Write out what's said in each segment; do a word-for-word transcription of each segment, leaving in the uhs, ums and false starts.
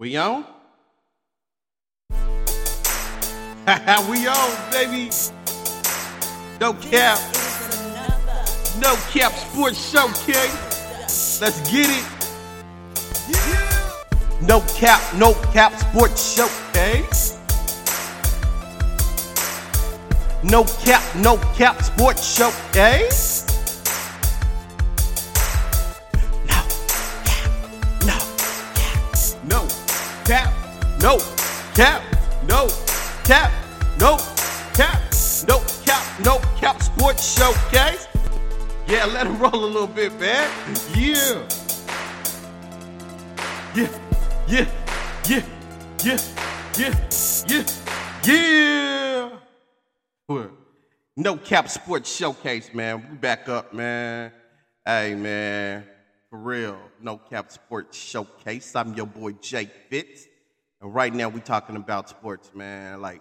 We on? We on, baby. No cap. No cap sports show, King. Let's get it. No cap, no cap sports show, King. No cap, no cap sports show, King. No cap, no cap, no cap, no cap, no cap, no cap, no cap, no cap sports show, King. Yeah, let it roll a little bit, man. Yeah. Yeah, yeah, yeah, yeah, yeah, yeah, yeah. Well, no cap sports showcase, man. We back up, man. Hey, man. For real. No cap sports showcase. I'm your boy Jake Fitz. And right now we talking about sports, man. Like,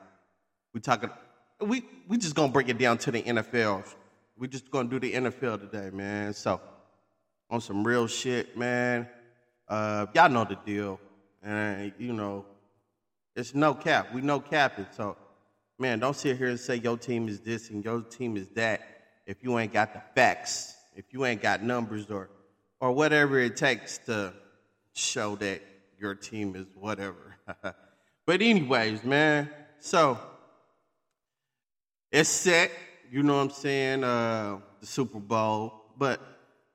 we talking we we just gonna break it down to the N F L. We just gonna do the N F L today, man. So on some real shit, man. Uh, y'all know the deal, and you know it's no cap. We no capping, so man, don't sit here and say your team is this and your team is that if you ain't got the facts, if you ain't got numbers or or whatever it takes to show that your team is whatever. But anyways, man, so it's set. You know what I'm saying? Uh, the Super Bowl, but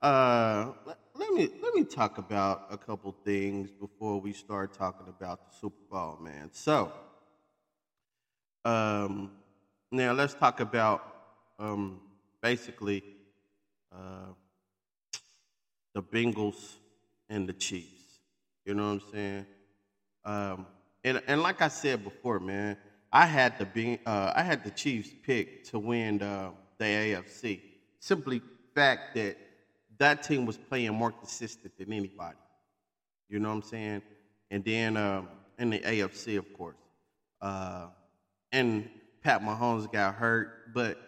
uh. Let me let me talk about a couple things before we start talking about the Super Bowl, man. So, um, now let's talk about um, basically uh, the Bengals and the Chiefs. You know what I'm saying? Um, and and like I said before, man, I had the ben- uh, I had the Chiefs pick to win the, the A F C. Simply fact that. That team was playing more consistent than anybody. You know what I'm saying? And then um, in the A F C, of course. Uh, and Pat Mahomes got hurt. But,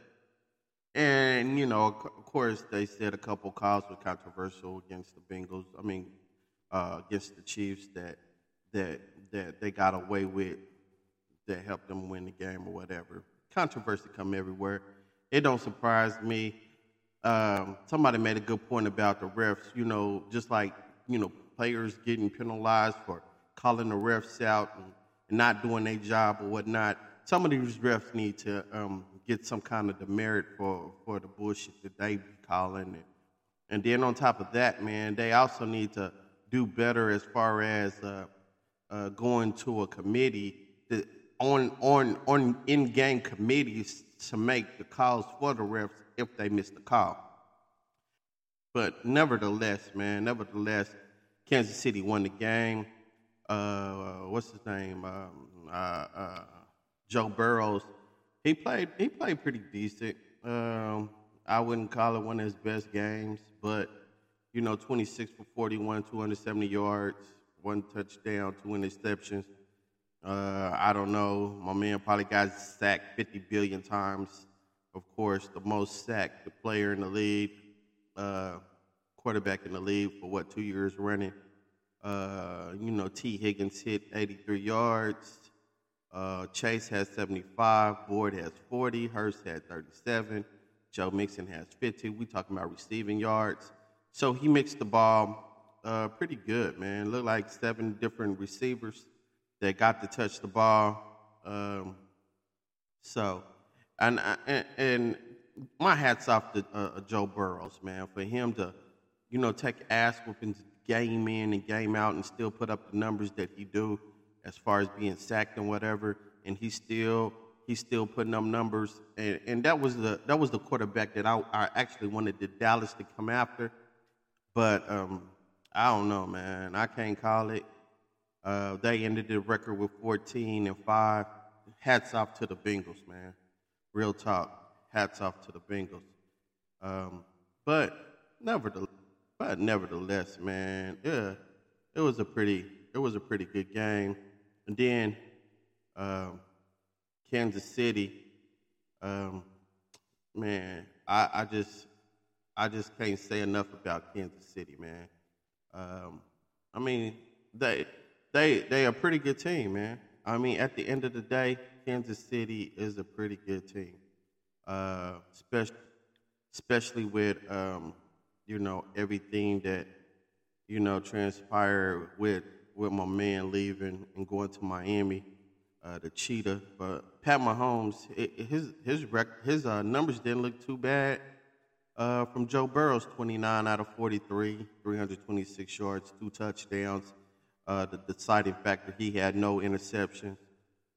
and, you know, of course, they said a couple calls were controversial against the Bengals. I mean, uh, against the Chiefs that that that they got away with that helped them win the game or whatever. Controversy come everywhere. It don't surprise me. Um, somebody made a good point about the refs, you know, just like, you know, players getting penalized for calling the refs out and, and not doing their job or whatnot. Some of these refs need to um, get some kind of demerit for, for the bullshit that they be calling it. And then on top of that, man, they also need to do better as far as uh, uh, going to a committee, that on, on, on in-game committees to make the calls for the refs if they miss the call. But nevertheless, man, nevertheless, Kansas City won the game. Uh, what's his name? Um, uh, uh, Joe Burrows. He played He played pretty decent. Um, I wouldn't call it one of his best games, but, you know, twenty-six for forty-one, two hundred seventy yards, one touchdown, two interceptions. Uh, I don't know. My man probably got sacked fifty billion times. Of course, the most sacked, the player in the league, uh, quarterback in the league for, what, two years running. Uh, you know, T. Higgins hit eighty-three yards. Uh, Chase has seventy-five. Ward has forty. Hurst had thirty-seven. Joe Mixon has fifty. We talking about receiving yards. So he mixed the ball uh, pretty good, man. Looked like seven different receivers that got to touch the ball. Um, so... And, and and my hat's off to uh, Joe Burrows, man, for him to, you know, take ass whoopings game in and game out and still put up the numbers that he do as far as being sacked and whatever. And he's still he's still putting up numbers. And, and that was the that was the quarterback that I, I actually wanted the Dallas to come after. But um, I don't know, man. I can't call it. Uh, they ended the record with fourteen and five. Hats off to the Bengals, man. Real talk, hats off to the Bengals. Um, but nevertheless, but nevertheless, man, yeah, it was a pretty, it was a pretty good game. And then um, Kansas City, um, man, I, I just, I just can't say enough about Kansas City, man. Um, I mean, they they they a pretty good team, man. I mean, at the end of the day, Kansas City is a pretty good team, uh, especially especially with um, you know, everything that you know transpired with with my man leaving and going to Miami, uh, the Cheetah. But Pat Mahomes, it, his his rec- his uh, numbers didn't look too bad. Uh, from Joe Burrows, twenty-nine out of forty-three, three hundred twenty-six yards, two touchdowns. Uh, the deciding factor, he had no interceptions.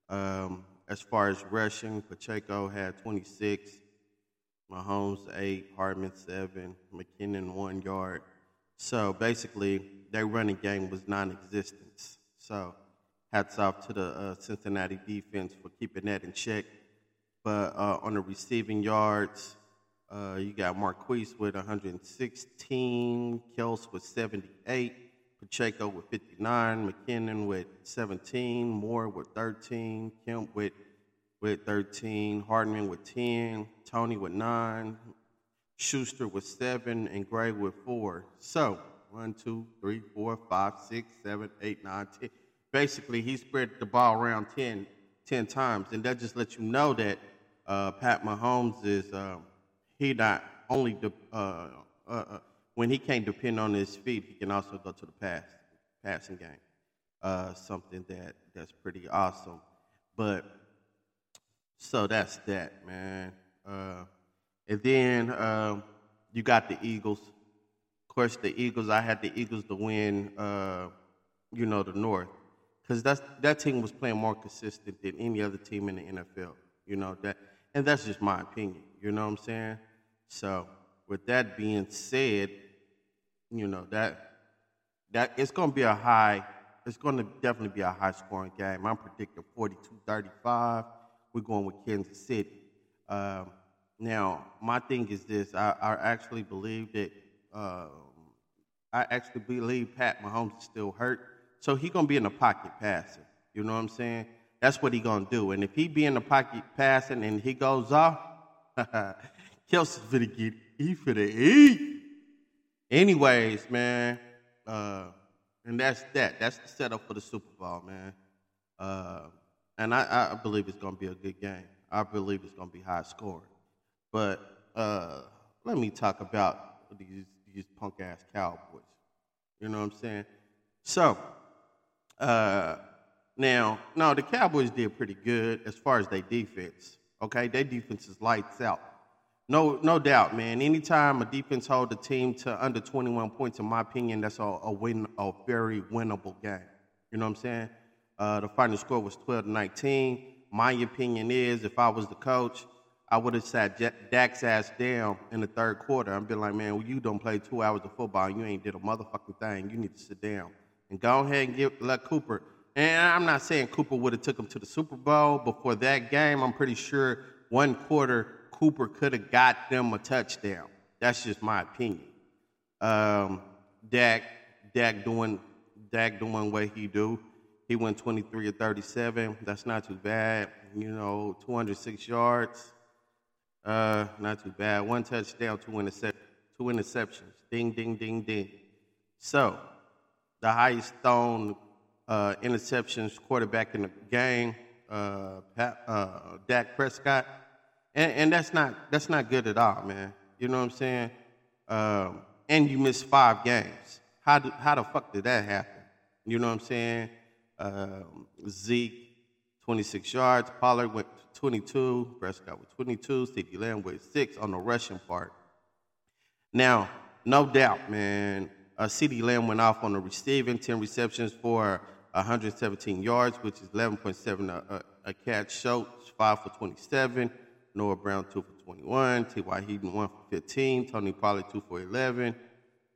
Um, as far as rushing, Pacheco had twenty-six, Mahomes eight, Hardman seven, McKinnon one yard. So basically, their running game was non-existent. So hats off to the uh, Cincinnati defense for keeping that in check. But uh, on the receiving yards, Uh, you got Marquise with one hundred sixteen, Kelce with seventy-eight, Pacheco with fifty-nine, McKinnon with seventeen, Ward with thirteen, Kemp with with thirteen, Hardman with ten, Tony with nine, Schuster with seven, and Gray with four. So, one, two, three, four, five, six, seven, eight, nine, ten. Basically, he spread the ball around ten, ten times, and that just lets you know that uh, Pat Mahomes is um, – He not only de- uh, uh, when he can't depend on his feet, he can also go to the pass, passing game. Uh, something that, that's pretty awesome. But so that's that, man. Uh, and then uh, you got the Eagles. Of course, the Eagles. I had the Eagles to win. Uh, you know, the North, because that's that team was playing more consistent than any other team in the N F L. You know that, and that's just my opinion. You know what I'm saying? So, with that being said, you know, that that it's going to be a high, it's going to definitely be a high-scoring game. I'm predicting forty-two thirty-five. We're going with Kansas City. Um, now, my thing is this. I, I actually believe that, um, I actually believe Pat Mahomes is still hurt. So, he's going to be in the pocket passing. You know what I'm saying? That's what he's going to do. And if he be in the pocket passing and he goes off, Kelce's finna get he finna eat. Anyways, man, uh, and that's that. That's the setup for the Super Bowl, man. Uh, and I, I believe it's gonna be a good game. I believe it's gonna be high scoring. But uh, let me talk about these these punk ass Cowboys. You know what I'm saying? So uh, now, no, the Cowboys did pretty good as far as their defense. Okay, their defense is lights out. No no doubt, man. Anytime a defense holds a team to under twenty-one points, in my opinion, that's a, a win, a very winnable game. You know what I'm saying? Uh, the final score was twelve to nineteen. My opinion is, if I was the coach, I would have sat Dak's ass down in the third quarter. I'd be like, man, well, you done played two hours of football and you ain't did a motherfucking thing. You need to sit down. And go ahead and give let Cooper... And I'm not saying Cooper would have took him to the Super Bowl, but for that game, I'm pretty sure one quarter Cooper could have got them a touchdown. That's just my opinion. Um, Dak, Dak doing, Dak doing what he do. He went twenty-three of thirty-seven. That's not too bad. You know, two hundred six yards. Uh, not too bad. One touchdown, two intercept, two interceptions. Ding, ding, ding, ding. So, the highest thrown. Uh, interceptions, quarterback in the game, uh, Pat, uh, Dak Prescott, and, and that's not that's not good at all, man. You know what I'm saying? Um, and you missed five games. How do, how the fuck did that happen? You know what I'm saying? Um, Zeke, twenty-six yards. Pollard went twenty-two. Prescott with twenty-two. C D Lamb with six on the rushing part. Now, no doubt, man. Uh, C D Lamb went off on the receiving, ten receptions for one hundred seventeen yards, which is eleven point seven a, a, a catch. Schultz, five for twenty-seven. Noah Brown, two for twenty-one. T Y. Heaton, one for fifteen. Tony Pollard, two for eleven.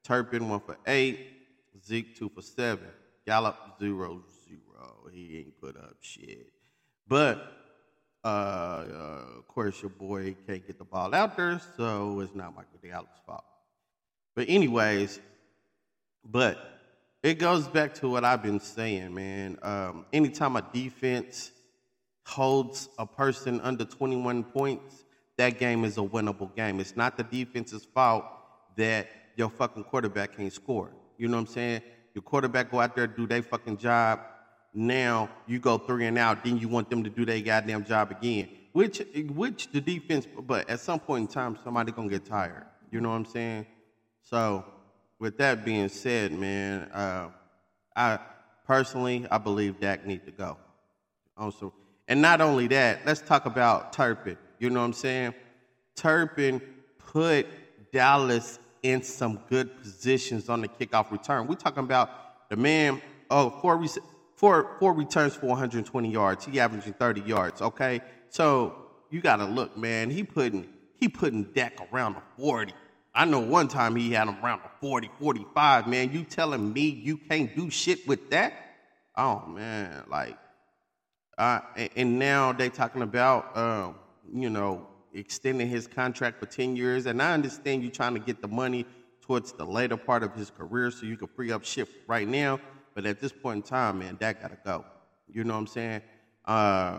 Turpin, one for eight. Zeke, two for seven. Gallup, zero zero. He ain't put up shit. But, uh, uh, of course, your boy can't get the ball out there, so it's not Michael Gallup's fault. But anyways, but it goes back to what I've been saying, man. Um, anytime a defense holds a person under twenty-one points, that game is a winnable game. It's not the defense's fault that your fucking quarterback can't score. You know what I'm saying? Your quarterback go out there, do their fucking job. Now you go three and out. Then you want them to do their goddamn job again. Which, which the defense, but at some point in time, somebody gonna get tired. You know what I'm saying? So, with that being said, man, uh, I personally I believe Dak needs to go. Also, and not only that, let's talk about Turpin. You know what I'm saying? Turpin put Dallas in some good positions on the kickoff return. We're talking about the man. Oh, four rec- four four returns for one hundred twenty yards. He averaging thirty yards. Okay. So you gotta look, man. He putting he putting Dak around the forty. I know one time he had him around the forty, forty-five. Man, you telling me you can't do shit with that? Oh man, like, uh, and, and now they talking about, um, you know, extending his contract for ten years. And I understand you trying to get the money towards the later part of his career so you can free up shit right now. But at this point in time, man, that gotta go. You know what I'm saying? Uh.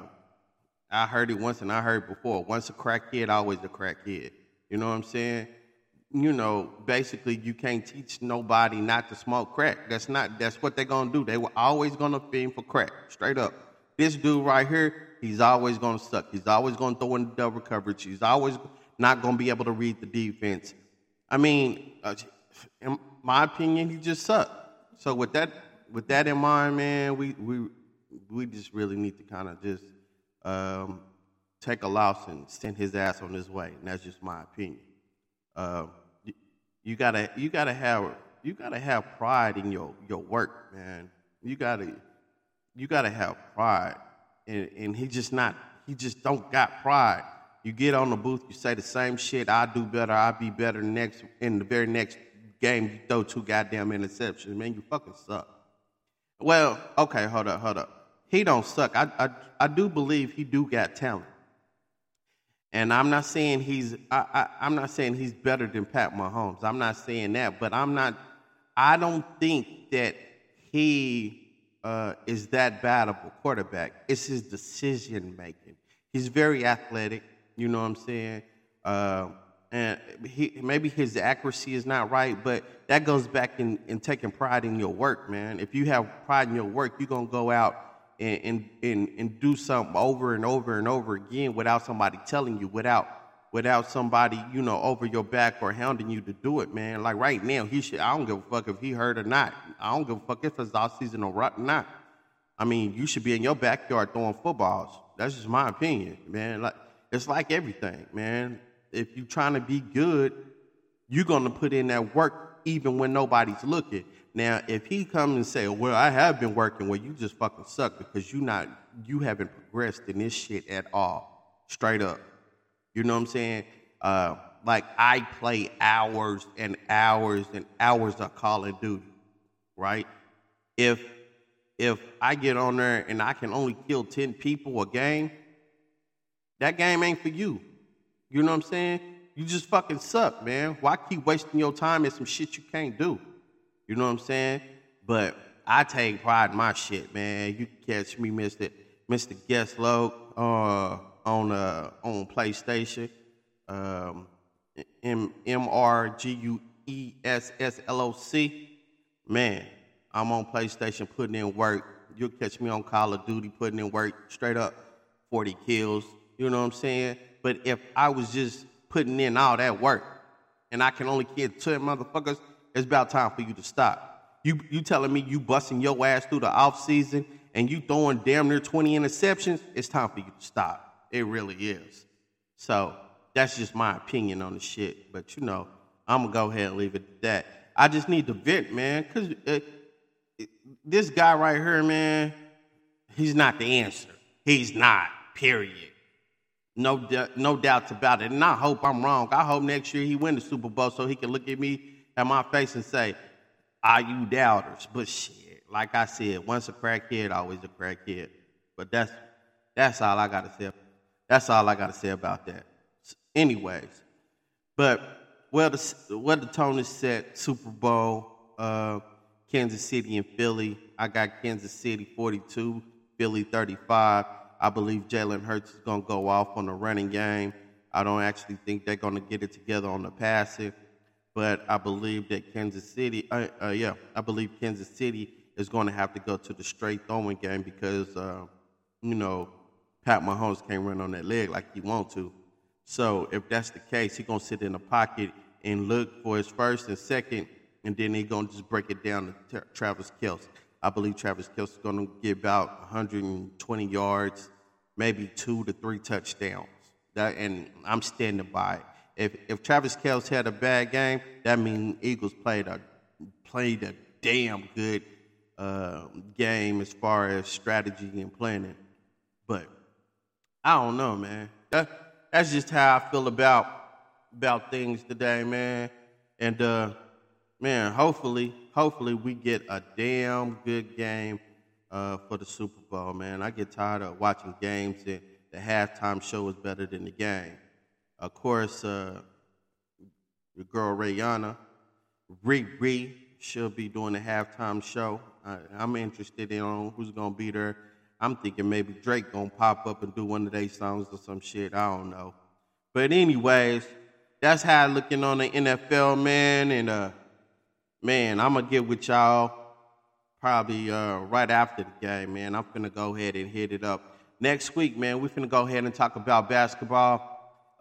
I heard it once and I heard it before. Once a crack kid, always a crack kid. You know what I'm saying? You know, basically you can't teach nobody not to smoke crack. That's not that's what they're gonna do. They were always gonna fiend for crack. Straight up. This dude right here, he's always gonna suck. He's always gonna throw in double coverage. He's always not gonna be able to read the defense. I mean, in my opinion, he just sucked. So with that with that in mind, man, we we we just really need to kind of just Um, take a loss and send his ass on his way, and that's just my opinion. Uh, you, you gotta, you gotta have, you gotta have pride in your, your work, man. You gotta, you gotta have pride, and and he just not, he just don't got pride. You get on the booth, you say the same shit. I do better. I be better next in the very next game. You throw two goddamn interceptions, man. You fucking suck. Well, okay, hold up, hold up. He don't suck. I, I I do believe he do got talent, and I'm not saying he's I, I I'm not saying he's better than Pat Mahomes. I'm not saying that, but I'm not. I don't think that he uh, is that bad of a quarterback. It's his decision making. He's very athletic. You know what I'm saying? Uh, and he maybe his accuracy is not right, but that goes back in, in taking pride in your work, man. If you have pride in your work, you're gonna go out And, and and do something over and over and over again without somebody telling you, without without somebody, you know, over your back or hounding you to do it, man. Like right now, he should. I don't give a fuck if he hurt or not. I don't give a fuck if it's off season or not. I mean, you should be in your backyard throwing footballs. That's just my opinion, man. Like it's like everything, man. If you're trying to be good, you're gonna put in that work even when nobody's looking. Now, if he comes and say, well, I have been working, well, you just fucking suck because you not, you haven't progressed in this shit at all, straight up. You know what I'm saying? Uh, like, I play hours and hours and hours of Call of Duty, right? If if I get on there and I can only kill ten people a game, that game ain't for you. You know what I'm saying? You just fucking suck, man. Why keep wasting your time at some shit you can't do? You know what I'm saying? But I take pride in my shit, man. You catch me, Mister Mister Guest Load, uh, on uh, on PlayStation, um, M M R G U E S S L O C. Man, I'm on PlayStation putting in work. You'll catch me on Call of Duty putting in work, straight up, forty kills. You know what I'm saying? But if I was just putting in all that work, and I can only kill two motherfuckers. It's about time for you to stop. You you telling me you busting your ass through the offseason and you throwing damn near twenty interceptions? It's time for you to stop. It really is. So that's just my opinion on the shit. But, you know, I'm going to go ahead and leave it at that. I just need to vent, man, because uh, this guy right here, man, he's not the answer. He's not, period. No, du- no doubts about it. And I hope I'm wrong. I hope next year he wins the Super Bowl so he can look at me at my face and say, are you doubters? But shit, like I said, once a crackhead, always a crackhead. But that's that's all I gotta say. That's all I gotta say about that. Anyways, but well, the well the tone is set. Super Bowl, uh, Kansas City and Philly. I got Kansas City forty-two, Philly thirty-five. I believe Jalen Hurts is gonna go off on the running game. I don't actually think they're gonna get it together on the passing. but I believe that Kansas City, uh, uh, yeah, I believe Kansas City is going to have to go to the straight throwing game because, uh, you know, Pat Mahomes can't run on that leg like he want to. So if that's the case, he's going to sit in the pocket and look for his first and second, and then he's going to just break it down to tra- Travis Kelce. I believe Travis Kelce is going to give out one hundred twenty yards, maybe two to three touchdowns. That, and I'm standing by it. If if Travis Kelce had a bad game, that means Eagles played a played a damn good uh, game as far as strategy and planning. But I don't know, man. That, that's just how I feel about about things today, man. And uh, man, hopefully, hopefully we get a damn good game uh, for the Super Bowl, man. I get tired of watching games and the halftime show is better than the game. Of course, uh, your girl Rihanna, Riri, she'll be doing the halftime show. I, I'm interested in who's going to be there. I'm thinking maybe Drake going to pop up and do one of their songs or some shit. I don't know. But anyways, that's how I'm looking on the N F L, man. And, uh, man, I'm going to get with y'all probably uh, right after the game, man. I'm finna go ahead and hit it up. Next week, man, we're finna go ahead and talk about basketball.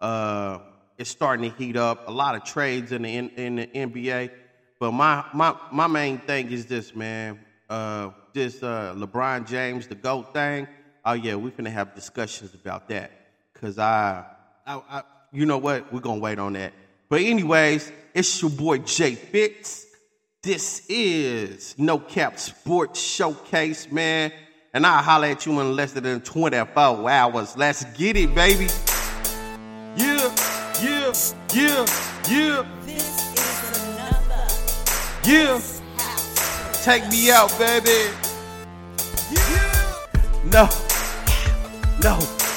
Uh, it's starting to heat up. A lot of trades in the in, in the N B A, but my my my main thing is this, man. Uh, this uh, LeBron James, the GOAT thing. Oh yeah, we're gonna have discussions about that. Cause I, I, I you know what? We're gonna wait on that. But anyways, it's your boy Jake Fitz. This is No Cap Sports Showcase, man. And I'll holler at you in less than twenty-four hours. Let's get it, baby. Yeah, yeah, yeah, yeah. This is another. Yeah. Take me out, baby. Yeah. No. No.